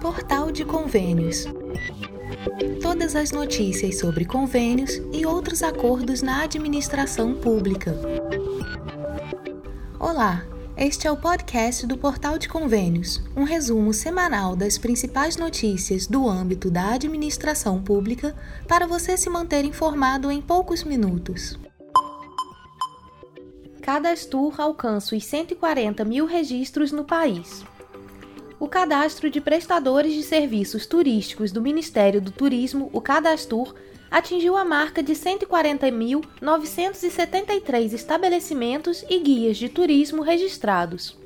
Portal de Convênios. Todas as notícias sobre convênios e outros acordos na administração pública. Olá, este é o podcast do Portal de Convênios, um resumo semanal das principais notícias do âmbito da administração pública para você se manter informado em poucos minutos. Cadastur alcança os 140 mil registros no país. O cadastro de prestadores de serviços turísticos do Ministério do Turismo, o Cadastur, atingiu a marca de 140.973 estabelecimentos e guias de turismo registrados.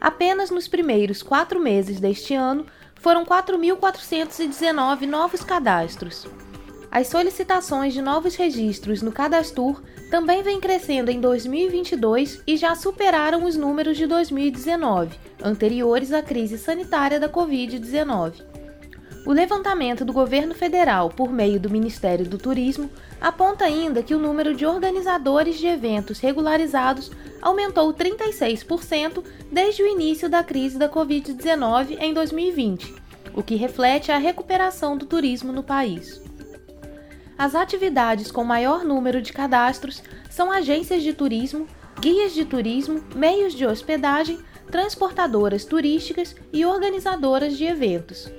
Apenas nos primeiros 4 meses deste ano, foram 4.419 novos cadastros. As solicitações de novos registros no Cadastur também vem crescendo em 2022 e já superaram os números de 2019, anteriores à crise sanitária da Covid-19. O levantamento do governo federal por meio do Ministério do Turismo aponta ainda que o número de organizadores de eventos regularizados aumentou 36% desde o início da crise da Covid-19 em 2020, o que reflete a recuperação do turismo no país. As atividades com maior número de cadastros são agências de turismo, guias de turismo, meios de hospedagem, transportadoras turísticas e organizadoras de eventos.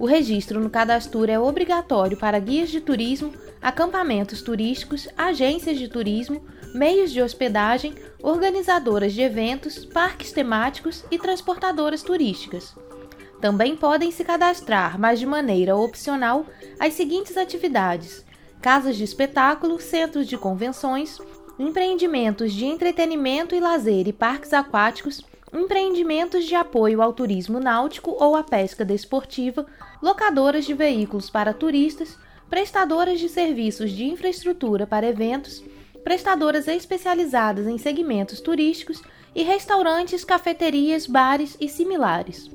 O registro no Cadastur é obrigatório para guias de turismo, acampamentos turísticos, agências de turismo, meios de hospedagem, organizadoras de eventos, parques temáticos e transportadoras turísticas. Também podem se cadastrar, mas de maneira opcional, as seguintes atividades: casas de espetáculo, centros de convenções, empreendimentos de entretenimento e lazer e parques aquáticos, empreendimentos de apoio ao turismo náutico ou à pesca desportiva, locadoras de veículos para turistas, prestadoras de serviços de infraestrutura para eventos, prestadoras especializadas em segmentos turísticos e restaurantes, cafeterias, bares e similares.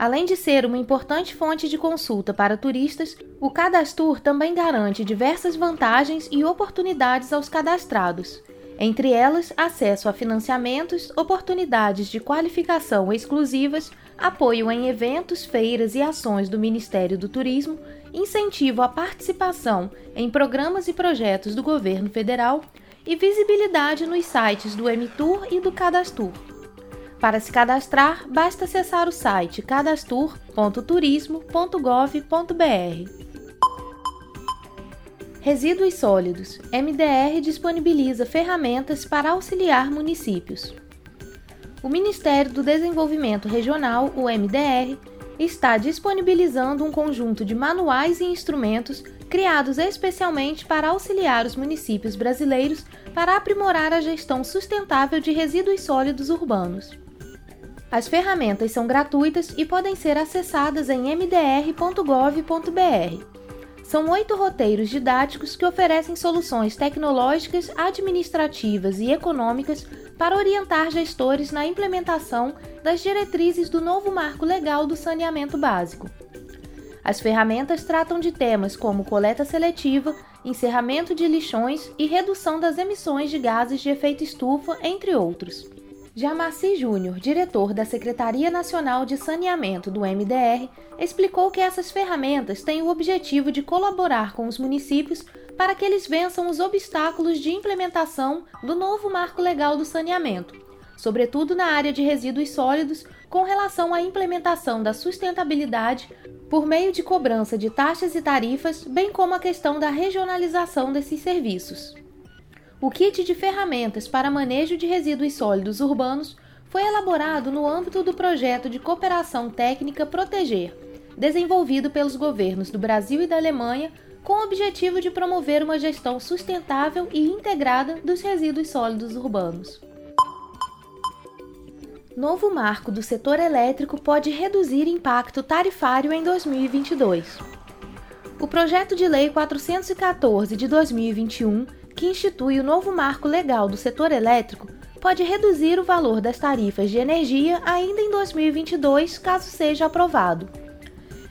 Além de ser uma importante fonte de consulta para turistas, o Cadastur também garante diversas vantagens e oportunidades aos cadastrados. Entre elas, acesso a financiamentos, oportunidades de qualificação exclusivas, apoio em eventos, feiras e ações do Ministério do Turismo, incentivo à participação em programas e projetos do governo federal e visibilidade nos sites do MTour e do Cadastur. Para se cadastrar, basta acessar o site cadastur.turismo.gov.br. Resíduos sólidos. MDR disponibiliza ferramentas para auxiliar municípios. O Ministério do Desenvolvimento Regional, o MDR, está disponibilizando um conjunto de manuais e instrumentos criados especialmente para auxiliar os municípios brasileiros para aprimorar a gestão sustentável de resíduos sólidos urbanos. As ferramentas são gratuitas e podem ser acessadas em mdr.gov.br. São 8 roteiros didáticos que oferecem soluções tecnológicas, administrativas e econômicas para orientar gestores na implementação das diretrizes do novo Marco Legal do Saneamento Básico. As ferramentas tratam de temas como coleta seletiva, encerramento de lixões e redução das emissões de gases de efeito estufa, entre outros. Jamassi Júnior, diretor da Secretaria Nacional de Saneamento do MDR, explicou que essas ferramentas têm o objetivo de colaborar com os municípios para que eles vençam os obstáculos de implementação do novo Marco Legal do Saneamento, sobretudo na área de resíduos sólidos, com relação à implementação da sustentabilidade por meio de cobrança de taxas e tarifas, bem como a questão da regionalização desses serviços. O kit de ferramentas para manejo de resíduos sólidos urbanos foi elaborado no âmbito do projeto de cooperação técnica Proteger, desenvolvido pelos governos do Brasil e da Alemanha, com o objetivo de promover uma gestão sustentável e integrada dos resíduos sólidos urbanos. Novo marco do setor elétrico pode reduzir impacto tarifário em 2022. O projeto de lei 414 de 2021, que institui o novo marco legal do setor elétrico, pode reduzir o valor das tarifas de energia ainda em 2022, caso seja aprovado.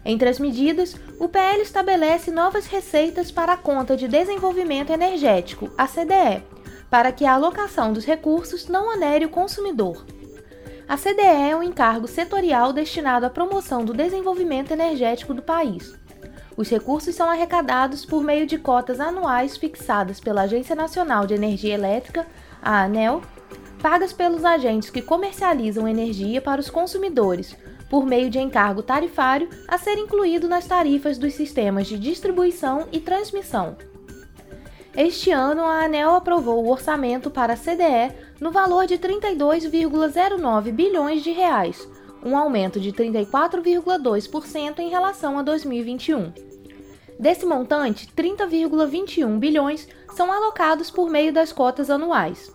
Entre as medidas, o PL estabelece novas receitas para a Conta de Desenvolvimento Energético, a CDE, para que a alocação dos recursos não onere o consumidor. A CDE é um encargo setorial destinado à promoção do desenvolvimento energético do país. Os recursos são arrecadados por meio de cotas anuais fixadas pela Agência Nacional de Energia Elétrica, a Aneel, pagas pelos agentes que comercializam energia para os consumidores, por meio de encargo tarifário a ser incluído nas tarifas dos sistemas de distribuição e transmissão. Este ano, a Aneel aprovou o orçamento para a CDE no valor de 32,09 bilhões de reais, um aumento de 34,2% em relação a 2021. Desse montante, 30,21 bilhões são alocados por meio das cotas anuais.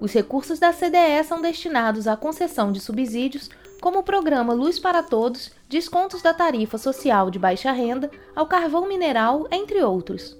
Os recursos da CDE são destinados à concessão de subsídios, como o programa Luz para Todos, descontos da tarifa social de baixa renda, ao carvão mineral, entre outros.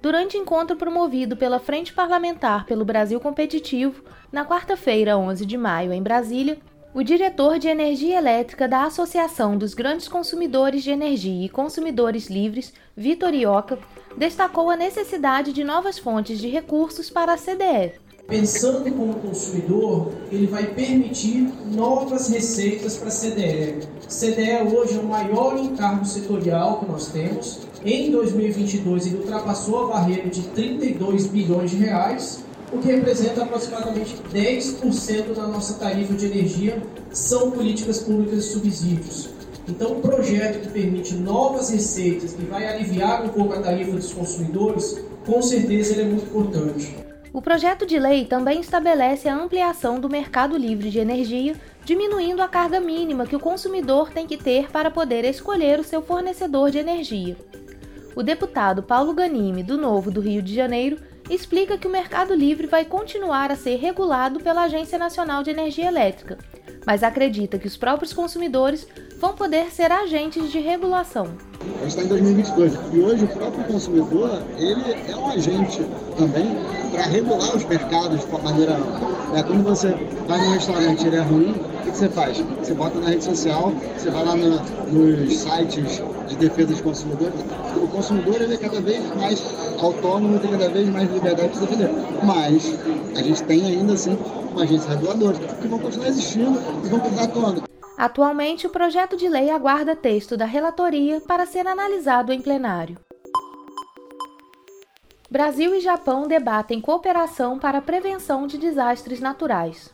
Durante encontro promovido pela Frente Parlamentar pelo Brasil Competitivo, na quarta-feira, 11 de maio, em Brasília, o diretor de Energia Elétrica da Associação dos Grandes Consumidores de Energia e Consumidores Livres, Vitorioca, destacou a necessidade de novas fontes de recursos para a CDE. Pensando como consumidor, ele vai permitir novas receitas para a CDE. A CDE hoje é o maior encargo setorial que nós temos. Em 2022, ele ultrapassou a barreira de 32 bilhões de reais, o que representa aproximadamente 10% da nossa tarifa de energia, são políticas públicas de subsídios. Então, um projeto que permite novas receitas, que vai aliviar um pouco a tarifa dos consumidores, com certeza ele é muito importante. O projeto de lei também estabelece a ampliação do mercado livre de energia, diminuindo a carga mínima que o consumidor tem que ter para poder escolher o seu fornecedor de energia. O deputado Paulo Ganimi, do Novo do Rio de Janeiro, explica que o mercado livre vai continuar a ser regulado pela Agência Nacional de Energia Elétrica, mas acredita que os próprios consumidores vão poder ser agentes de regulação. A gente está em 2022 e hoje o próprio consumidor ele é um agente também para regular os mercados de uma maneira ampla. Quando você vai num restaurante e ele é ruim, o que você faz? Você bota na rede social, você vai lá nos sites de defesa de consumidores. O consumidor ele é cada vez mais autônomo, tem cada vez mais liberdade para se defender. Mas a gente tem ainda assim uma agência reguladora que vão continuar existindo e vão continuar atuando. Atualmente, o projeto de lei aguarda texto da relatoria para ser analisado em plenário. Brasil e Japão debatem cooperação para a prevenção de desastres naturais.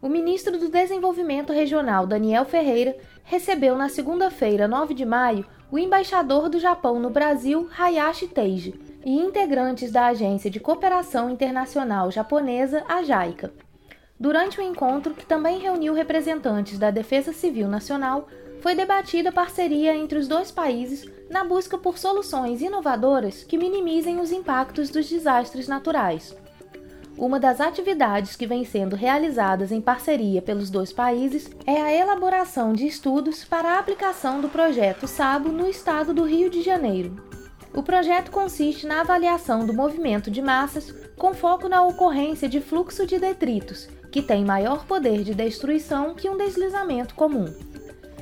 O ministro do Desenvolvimento Regional, Daniel Ferreira, recebeu na segunda-feira, 9 de maio, o embaixador do Japão no Brasil, Hayashi Teiji, e integrantes da Agência de Cooperação Internacional Japonesa, a JICA. Durante o encontro, que também reuniu representantes da Defesa Civil Nacional, foi debatida a parceria entre os dois países na busca por soluções inovadoras que minimizem os impactos dos desastres naturais. Uma das atividades que vem sendo realizadas em parceria pelos dois países é a elaboração de estudos para a aplicação do projeto SABO no estado do Rio de Janeiro. O projeto consiste na avaliação do movimento de massas, com foco na ocorrência de fluxo de detritos, que tem maior poder de destruição que um deslizamento comum.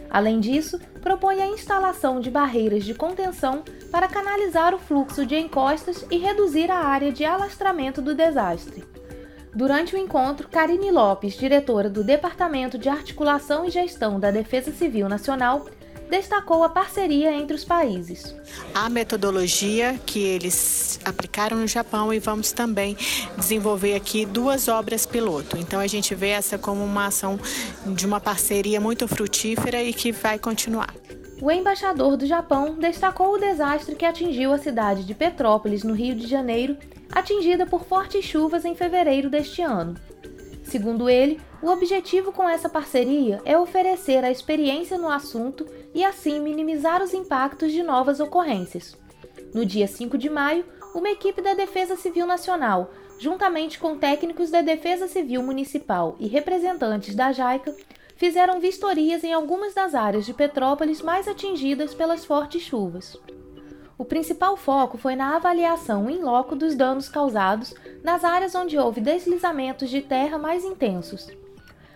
Além disso, propõe a instalação de barreiras de contenção para canalizar o fluxo de encostas e reduzir a área de alastramento do desastre. Durante o encontro, Karine Lopes, diretora do Departamento de Articulação e Gestão da Defesa Civil Nacional, destacou a parceria entre os países. A metodologia que eles aplicaram no Japão e vamos também desenvolver aqui 2 obras piloto. Então a gente vê essa como uma ação de uma parceria muito frutífera e que vai continuar. O embaixador do Japão destacou o desastre que atingiu a cidade de Petrópolis, no Rio de Janeiro, atingida por fortes chuvas em fevereiro deste ano. Segundo ele, o objetivo com essa parceria é oferecer a experiência no assunto e assim minimizar os impactos de novas ocorrências. No dia 5 de maio, uma equipe da Defesa Civil Nacional, juntamente com técnicos da Defesa Civil Municipal e representantes da JICA, fizeram vistorias em algumas das áreas de Petrópolis mais atingidas pelas fortes chuvas. O principal foco foi na avaliação in loco dos danos causados nas áreas onde houve deslizamentos de terra mais intensos.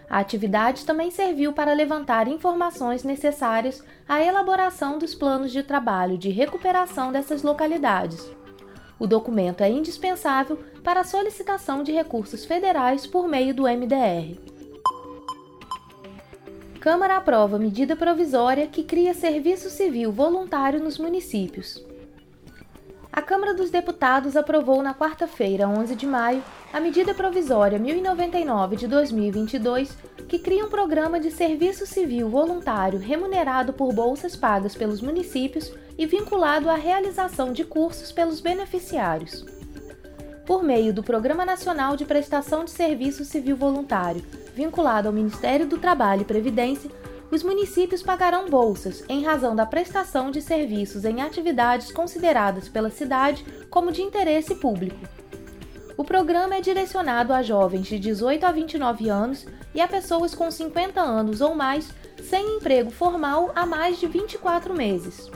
A atividade também serviu para levantar informações necessárias à elaboração dos planos de trabalho de recuperação dessas localidades. O documento é indispensável para a solicitação de recursos federais por meio do MDR. Câmara aprova medida provisória que cria serviço civil voluntário nos municípios. A Câmara dos Deputados aprovou na quarta-feira, 11 de maio, a Medida Provisória 1099 de 2022, que cria um programa de serviço civil voluntário remunerado por bolsas pagas pelos municípios e vinculado à realização de cursos pelos beneficiários. Por meio do Programa Nacional de Prestação de Serviço Civil Voluntário, vinculado ao Ministério do Trabalho e Previdência, os municípios pagarão bolsas em razão da prestação de serviços em atividades consideradas pela cidade como de interesse público. O programa é direcionado a jovens de 18 a 29 anos e a pessoas com 50 anos ou mais sem emprego formal há mais de 24 meses.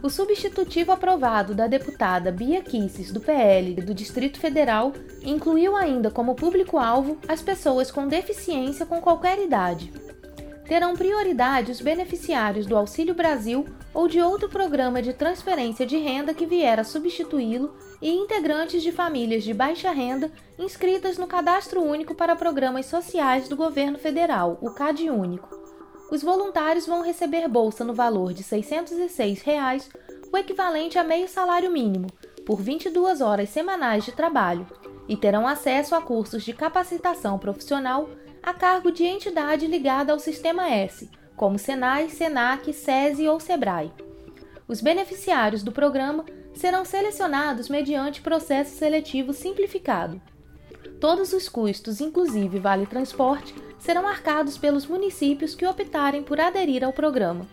O substitutivo aprovado da deputada Bia Kicis, do PL do Distrito Federal, incluiu ainda como público-alvo as pessoas com deficiência com qualquer idade. Terão prioridade os beneficiários do Auxílio Brasil ou de outro programa de transferência de renda que vier a substituí-lo e integrantes de famílias de baixa renda inscritas no Cadastro Único para Programas Sociais do Governo Federal, o CADÚNICO. Os voluntários vão receber bolsa no valor de R$ 606,00, o equivalente a meio salário mínimo, por 22 horas semanais de trabalho, e terão acesso a cursos de capacitação profissional a cargo de entidade ligada ao Sistema S, como SENAI, SENAC, SESI ou SEBRAE. Os beneficiários do programa serão selecionados mediante processo seletivo simplificado. Todos os custos, inclusive vale transporte, serão arcados pelos municípios que optarem por aderir ao programa.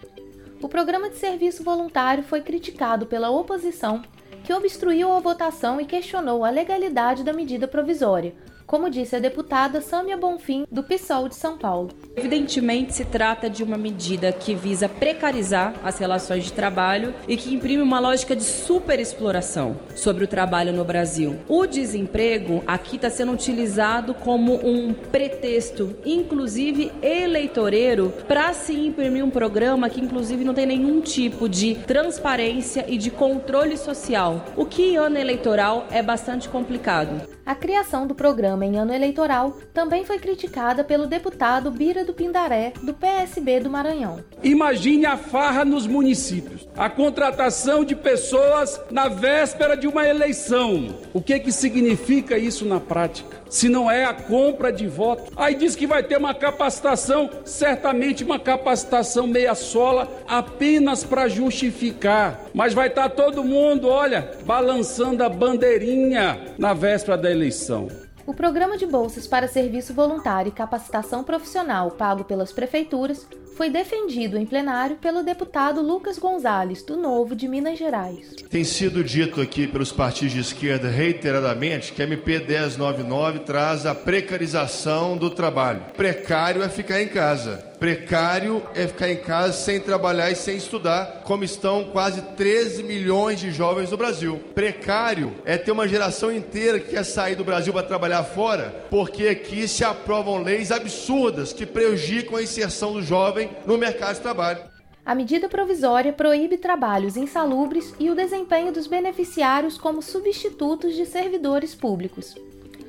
O programa de serviço voluntário foi criticado pela oposição, que obstruiu a votação e questionou a legalidade da medida provisória, como disse a deputada Sâmia Bonfim, do PSOL de São Paulo. Evidentemente, se trata de uma medida que visa precarizar as relações de trabalho e que imprime uma lógica de superexploração sobre o trabalho no Brasil. O desemprego aqui está sendo utilizado como um pretexto, inclusive eleitorero, para se imprimir um programa que, inclusive, não tem nenhum tipo de transparência e de controle social, o que em ano eleitoral é bastante complicado. A criação do programa em ano eleitoral também foi criticada pelo deputado Bira do Pindaré, do PSB do Maranhão. Imagine a farra nos municípios, a contratação de pessoas na véspera de uma eleição. O que significa isso na prática? Se não é a compra de voto. Aí diz que vai ter uma capacitação, certamente uma capacitação meia-sola, apenas para justificar. Mas vai estar todo mundo, olha, balançando a bandeirinha na véspera da eleição. O Programa de Bolsas para Serviço Voluntário e Capacitação Profissional pago pelas prefeituras foi defendido em plenário pelo deputado Lucas Gonzalez, do Novo de Minas Gerais. Tem sido dito aqui pelos partidos de esquerda reiteradamente que a MP 1099 traz a precarização do trabalho. Precário é ficar em casa. Precário é ficar em casa sem trabalhar e sem estudar, como estão quase 13 milhões de jovens no Brasil. Precário é ter uma geração inteira que quer sair do Brasil para trabalhar fora, porque aqui se aprovam leis absurdas que prejudicam a inserção do jovem no mercado de trabalho. A medida provisória proíbe trabalhos insalubres e o desempenho dos beneficiários como substitutos de servidores públicos.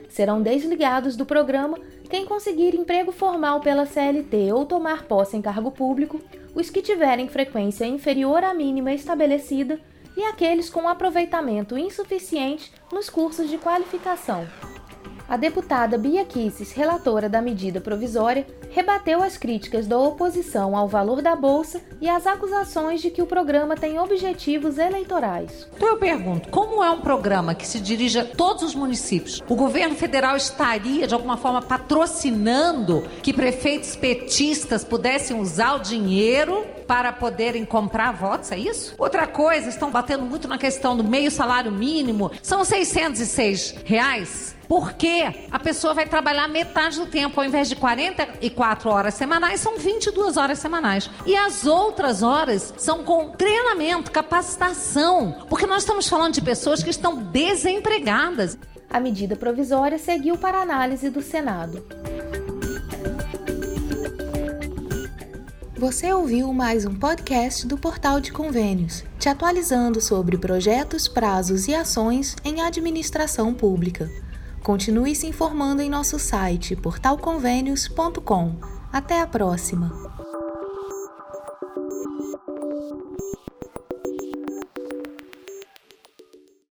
Serão desligados do programa quem conseguir emprego formal pela CLT ou tomar posse em cargo público, os que tiverem frequência inferior à mínima estabelecida e aqueles com aproveitamento insuficiente nos cursos de qualificação. A deputada Bia Kicis, relatora da medida provisória, rebateu as críticas da oposição ao valor da bolsa e as acusações de que o programa tem objetivos eleitorais. Então eu pergunto, como é um programa que se dirige a todos os municípios? O governo federal estaria, de alguma forma, patrocinando que prefeitos petistas pudessem usar o dinheiro para poderem comprar votos, é isso? Outra coisa, estão batendo muito na questão do meio salário mínimo, são R$ 606,00. Porque a pessoa vai trabalhar metade do tempo, ao invés de 44 horas semanais, são 22 horas semanais. E as outras horas são com treinamento, capacitação, porque nós estamos falando de pessoas que estão desempregadas. A medida provisória seguiu para análise do Senado. Você ouviu mais um podcast do Portal de Convênios, te atualizando sobre projetos, prazos e ações em administração pública. Continue se informando em nosso site portalconvênios.com. Até a próxima!